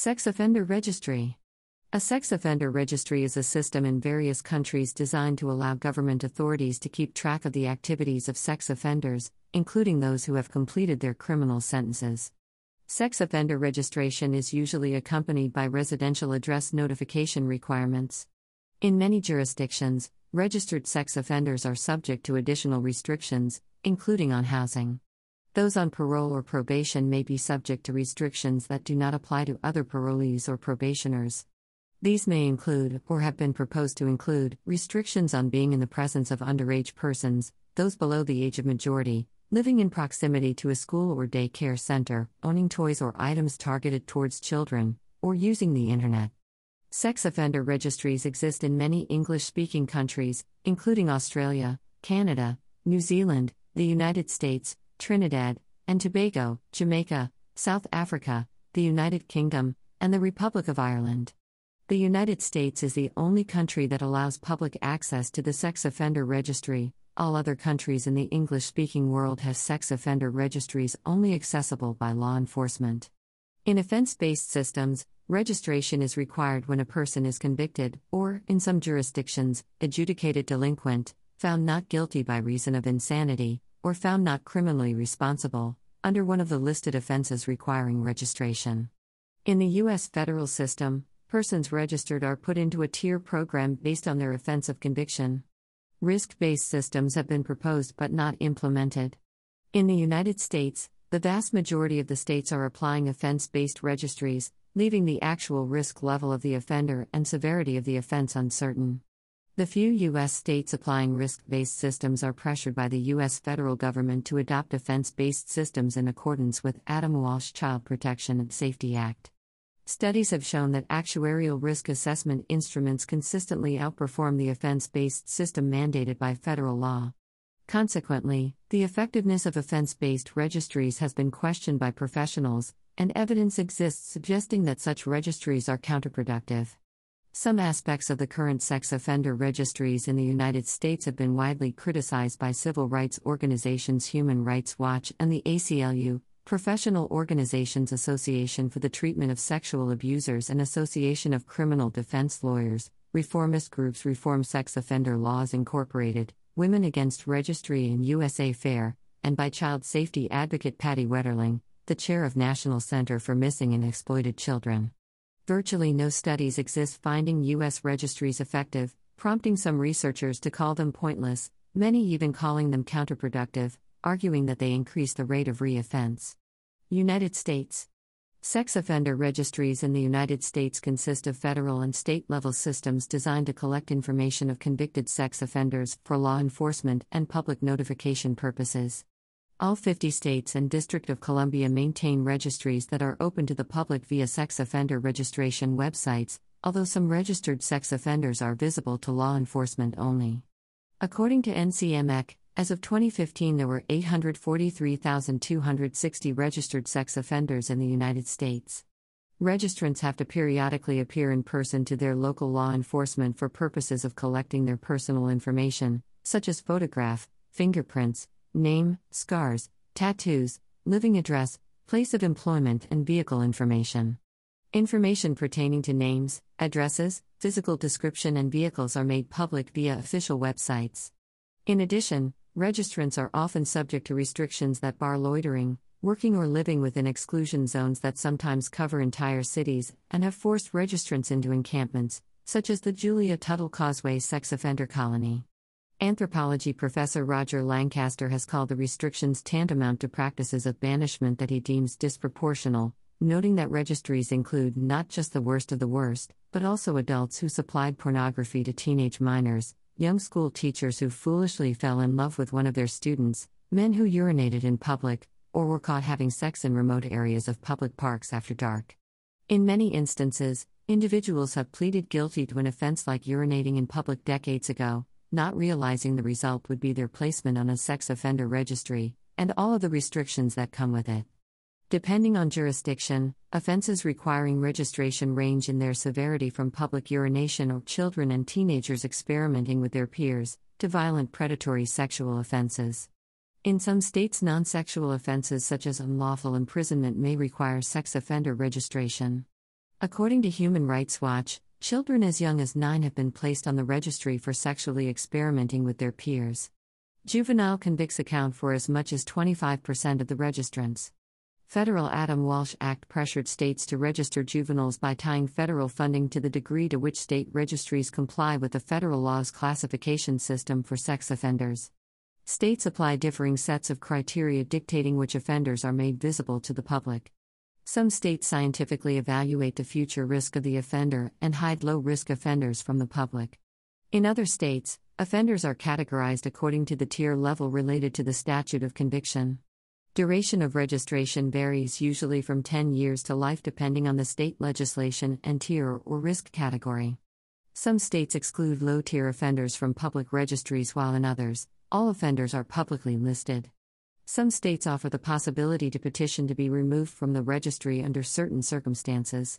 Sex offender registry. A sex offender registry is a system in various countries designed to allow government authorities to keep track of the activities of sex offenders, including those who have completed their criminal sentences. Sex offender registration is usually accompanied by residential address notification requirements. In many jurisdictions, registered sex offenders are subject to additional restrictions, including on housing. Those on parole or probation may be subject to restrictions that do not apply to other parolees or probationers. These may include, or have been proposed to include, restrictions on being in the presence of underage persons, those below the age of majority, living in proximity to a school or daycare center, owning toys or items targeted towards children, or using the internet. Sex offender registries exist in many English-speaking countries, including Australia, Canada, New Zealand, the United States, Trinidad and Tobago, Jamaica, South Africa, the United Kingdom, and the Republic of Ireland. The United States is the only country that allows public access to the sex offender registry. All other countries in the English-speaking world have sex offender registries only accessible by law enforcement. In offense-based systems, registration is required when a person is convicted or, in some jurisdictions, adjudicated delinquent, found not guilty by reason of insanity, or found not criminally responsible, under one of the listed offenses requiring registration. In the U.S. federal system, persons registered are put into a tier program based on their offense of conviction. Risk-based systems have been proposed but not implemented. In the United States, the vast majority of the states are applying offense-based registries, leaving the actual risk level of the offender and severity of the offense uncertain. The few U.S. states applying risk-based systems are pressured by the U.S. federal government to adopt offense-based systems in accordance with Adam Walsh Child Protection and Safety Act. Studies have shown that actuarial risk assessment instruments consistently outperform the offense-based system mandated by federal law. Consequently, the effectiveness of offense-based registries has been questioned by professionals, and evidence exists suggesting that such registries are counterproductive. Some aspects of the current sex offender registries in the United States have been widely criticized by civil rights organizations Human Rights Watch and the ACLU, Professional Organizations Association for the Treatment of Sexual Abusers and Association of Criminal Defense Lawyers, reformist groups Reform Sex Offender Laws Incorporated, Women Against Registry and USA Fair, and by child safety advocate Patty Wetterling, the chair of National Center for Missing and Exploited Children. Virtually no studies exist finding U.S. registries effective, prompting some researchers to call them pointless, many even calling them counterproductive, arguing that they increase the rate of re-offense. United States. Sex offender registries in the United States consist of federal and state-level systems designed to collect information of convicted sex offenders for law enforcement and public notification purposes. All 50 states and District of Columbia maintain registries that are open to the public via sex offender registration websites, although some registered sex offenders are visible to law enforcement only. According to NCMEC, as of 2015, there were 843,260 registered sex offenders in the United States. Registrants have to periodically appear in person to their local law enforcement for purposes of collecting their personal information, such as photograph, fingerprints, name, scars, tattoos, living address, place of employment, and vehicle information. Information pertaining to names, addresses, physical description, and vehicles are made public via official websites. In addition, registrants are often subject to restrictions that bar loitering, working or living within exclusion zones that sometimes cover entire cities and have forced registrants into encampments, such as the Julia Tuttle Causeway sex offender colony. Anthropology professor Roger Lancaster has called the restrictions tantamount to practices of banishment that he deems disproportional, noting that registries include not just the worst of the worst, but also adults who supplied pornography to teenage minors, young school teachers who foolishly fell in love with one of their students, men who urinated in public, or were caught having sex in remote areas of public parks after dark. In many instances, individuals have pleaded guilty to an offense like urinating in public decades ago, not realizing the result would be their placement on a sex offender registry, and all of the restrictions that come with it. Depending on jurisdiction, offenses requiring registration range in their severity from public urination or children and teenagers experimenting with their peers, to violent predatory sexual offenses. In some states, non-sexual offenses such as unlawful imprisonment may require sex offender registration. According to Human Rights Watch, children as young as 9 have been placed on the registry for sexually experimenting with their peers. Juvenile convicts account for as much as 25% of the registrants. Federal Adam Walsh Act pressured states to register juveniles by tying federal funding to the degree to which state registries comply with the federal law's classification system for sex offenders. States apply differing sets of criteria dictating which offenders are made visible to the public. Some states scientifically evaluate the future risk of the offender and hide low-risk offenders from the public. In other states, offenders are categorized according to the tier level related to the statute of conviction. Duration of registration varies usually from 10 years to life depending on the state legislation and tier or risk category. Some states exclude low-tier offenders from public registries while in others, all offenders are publicly listed. Some states offer the possibility to petition to be removed from the registry under certain circumstances.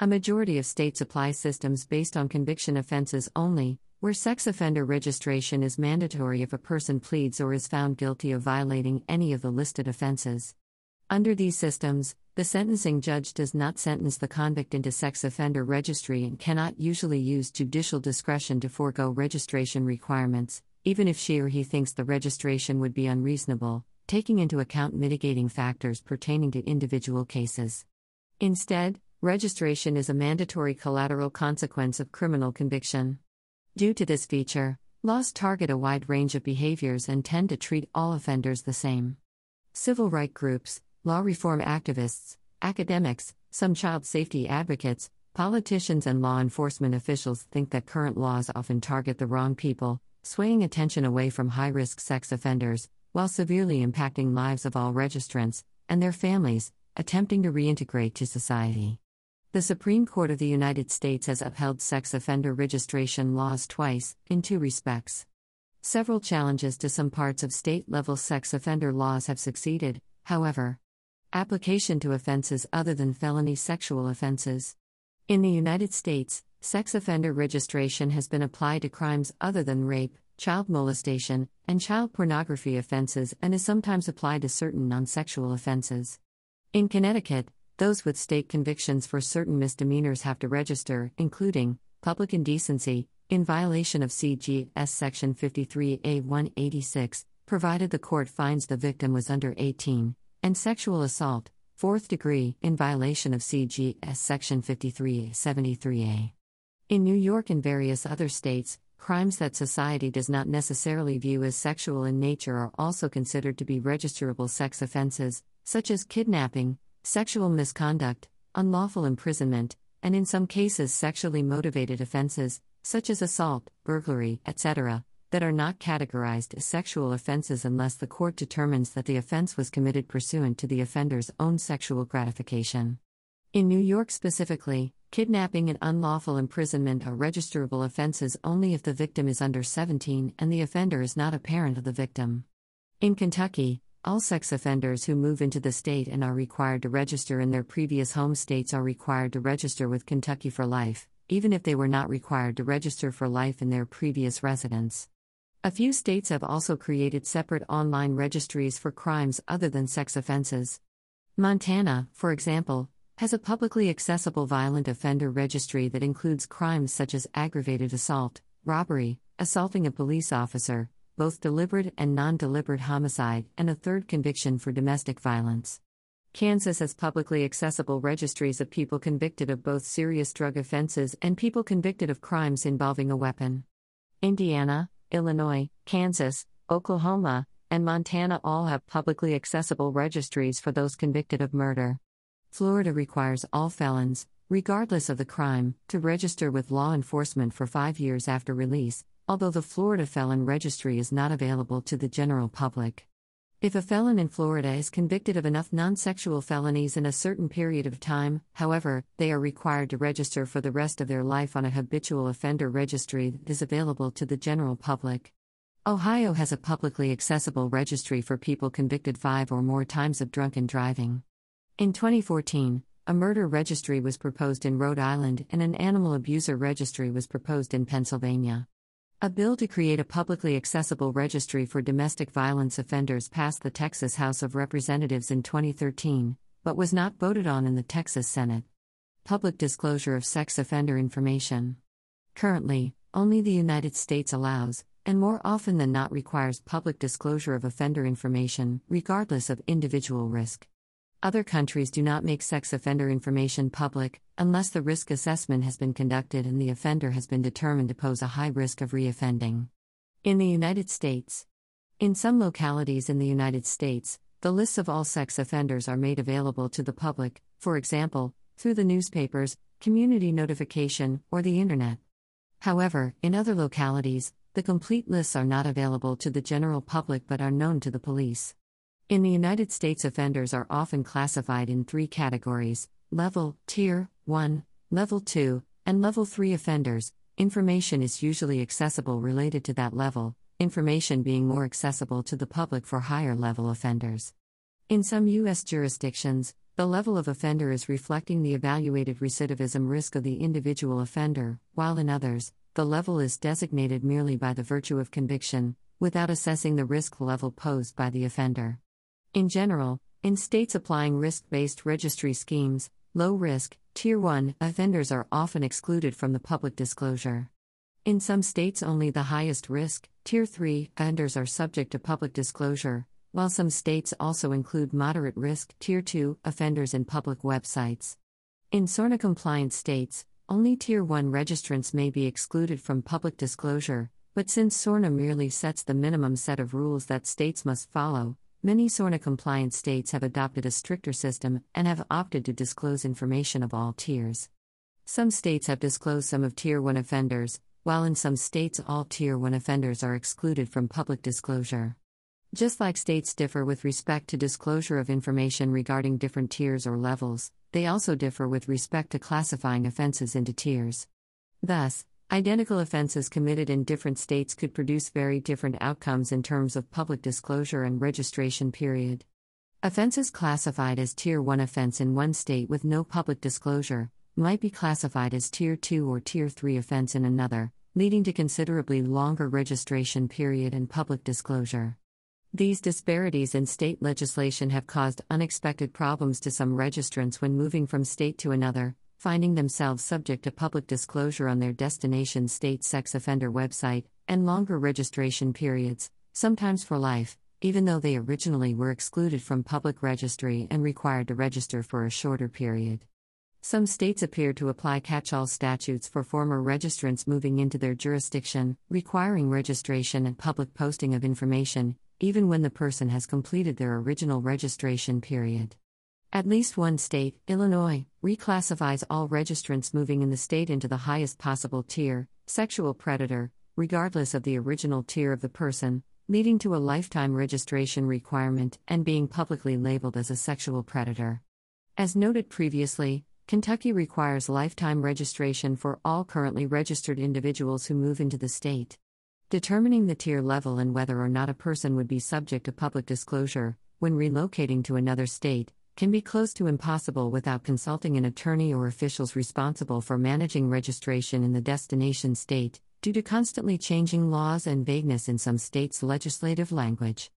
A majority of states apply systems based on conviction offenses only, where sex offender registration is mandatory if a person pleads or is found guilty of violating any of the listed offenses. Under these systems, the sentencing judge does not sentence the convict into sex offender registry and cannot usually use judicial discretion to forego registration requirements, even if she or he thinks the registration would be unreasonable, taking into account mitigating factors pertaining to individual cases. Instead, registration is a mandatory collateral consequence of criminal conviction. Due to this feature, laws target a wide range of behaviors and tend to treat all offenders the same. Civil rights groups, law reform activists, academics, some child safety advocates, politicians, and law enforcement officials think that current laws often target the wrong people, swaying attention away from high-risk sex offenders, while severely impacting lives of all registrants and their families attempting to reintegrate to society. The Supreme Court of the United States has upheld sex offender registration laws twice, in two respects. Several challenges to some parts of state-level sex offender laws have succeeded, however. Application to offenses other than felony sexual offenses. In the United States, sex offender registration has been applied to crimes other than rape, child molestation, and child pornography offenses and is sometimes applied to certain non-sexual offenses. In Connecticut, those with state convictions for certain misdemeanors have to register, including public indecency, in violation of CJS Section 53A186, provided the court finds the victim was under 18, and sexual assault, fourth degree, in violation of CJS Section 53A73A. In New York and various other states, crimes that society does not necessarily view as sexual in nature are also considered to be registerable sex offenses, such as kidnapping, sexual misconduct, unlawful imprisonment, and in some cases sexually motivated offenses, such as assault, burglary, etc., that are not categorized as sexual offenses unless the court determines that the offense was committed pursuant to the offender's own sexual gratification. In New York specifically, kidnapping and unlawful imprisonment are registerable offenses only if the victim is under 17 and the offender is not a parent of the victim. In Kentucky, all sex offenders who move into the state and are required to register in their previous home states are required to register with Kentucky for Life, even if they were not required to register for life in their previous residence. A few states have also created separate online registries for crimes other than sex offenses. Montana, for example, has a publicly accessible violent offender registry that includes crimes such as aggravated assault, robbery, assaulting a police officer, both deliberate and non-deliberate homicide, and a third conviction for domestic violence. Kansas has publicly accessible registries of people convicted of both serious drug offenses and people convicted of crimes involving a weapon. Indiana, Illinois, Kansas, Oklahoma, and Montana all have publicly accessible registries for those convicted of murder. Florida requires all felons, regardless of the crime, to register with law enforcement for 5 years after release, although the Florida Felon Registry is not available to the general public. If a felon in Florida is convicted of enough non-sexual felonies in a certain period of time, however, they are required to register for the rest of their life on a habitual offender registry that is available to the general public. Ohio has a publicly accessible registry for people convicted 5 or more times of drunken driving. In 2014, a murder registry was proposed in Rhode Island and an animal abuser registry was proposed in Pennsylvania. A bill to create a publicly accessible registry for domestic violence offenders passed the Texas House of Representatives in 2013, but was not voted on in the Texas Senate. public disclosure of sex offender information. Currently, only the United States allows, and more often than not requires, public disclosure of offender information, regardless of individual risk. Other countries do not make sex offender information public, unless the risk assessment has been conducted and the offender has been determined to pose a high risk of reoffending. In the United States, in some localities in the United States, the lists of all sex offenders are made available to the public, for example, through the newspapers, community notification, or the internet. However, in other localities, the complete lists are not available to the general public but are known to the police. In the United States, offenders are often classified in three categories: level, tier 1, level 2, and level 3 offenders. Information is usually accessible related to that level, information being more accessible to the public for higher level offenders. In some U.S. jurisdictions, the level of offender is reflecting the evaluated recidivism risk of the individual offender, while in others, the level is designated merely by the virtue of conviction, without assessing the risk level posed by the offender. In general, in states applying risk-based registry schemes, low-risk, Tier 1 offenders are often excluded from the public disclosure. In some states, only the highest risk, Tier 3 offenders are subject to public disclosure, while some states also include moderate risk, Tier 2 offenders in public websites. In SORNA-compliant states, only Tier 1 registrants may be excluded from public disclosure, but since SORNA merely sets the minimum set of rules that states must follow, many SORNA-compliant states have adopted a stricter system and have opted to disclose information of all tiers. Some states have disclosed some of Tier 1 offenders, while in some states all Tier 1 offenders are excluded from public disclosure. Just like states differ with respect to disclosure of information regarding different tiers or levels, they also differ with respect to classifying offenses into tiers. Thus, identical offenses committed in different states could produce very different outcomes in terms of public disclosure and registration period. Offenses classified as Tier 1 offense in one state with no public disclosure might be classified as Tier 2 or Tier 3 offense in another, leading to considerably longer registration period and public disclosure. These disparities in state legislation have caused unexpected problems to some registrants when moving from state to another, finding themselves subject to public disclosure on their destination state sex offender website, and longer registration periods, sometimes for life, even though they originally were excluded from public registry and required to register for a shorter period. Some states appear to apply catch-all statutes for former registrants moving into their jurisdiction, requiring registration and public posting of information, even when the person has completed their original registration period. At least one state, Illinois, reclassifies all registrants moving in the state into the highest possible tier, sexual predator, regardless of the original tier of the person, leading to a lifetime registration requirement and being publicly labeled as a sexual predator. As noted previously, Kentucky requires lifetime registration for all currently registered individuals who move into the state. Determining the tier level and whether or not a person would be subject to public disclosure, when relocating to another state, can be close to impossible without consulting an attorney or officials responsible for managing registration in the destination state, due to constantly changing laws and vagueness in some states' legislative language.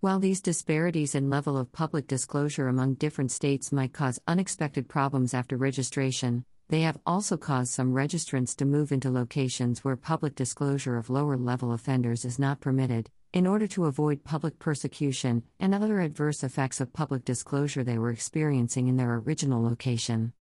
While these disparities in level of public disclosure among different states might cause unexpected problems after registration, they have also caused some registrants to move into locations where public disclosure of lower-level offenders is not permitted, in order to avoid public persecution and other adverse effects of public disclosure they were experiencing in their original location.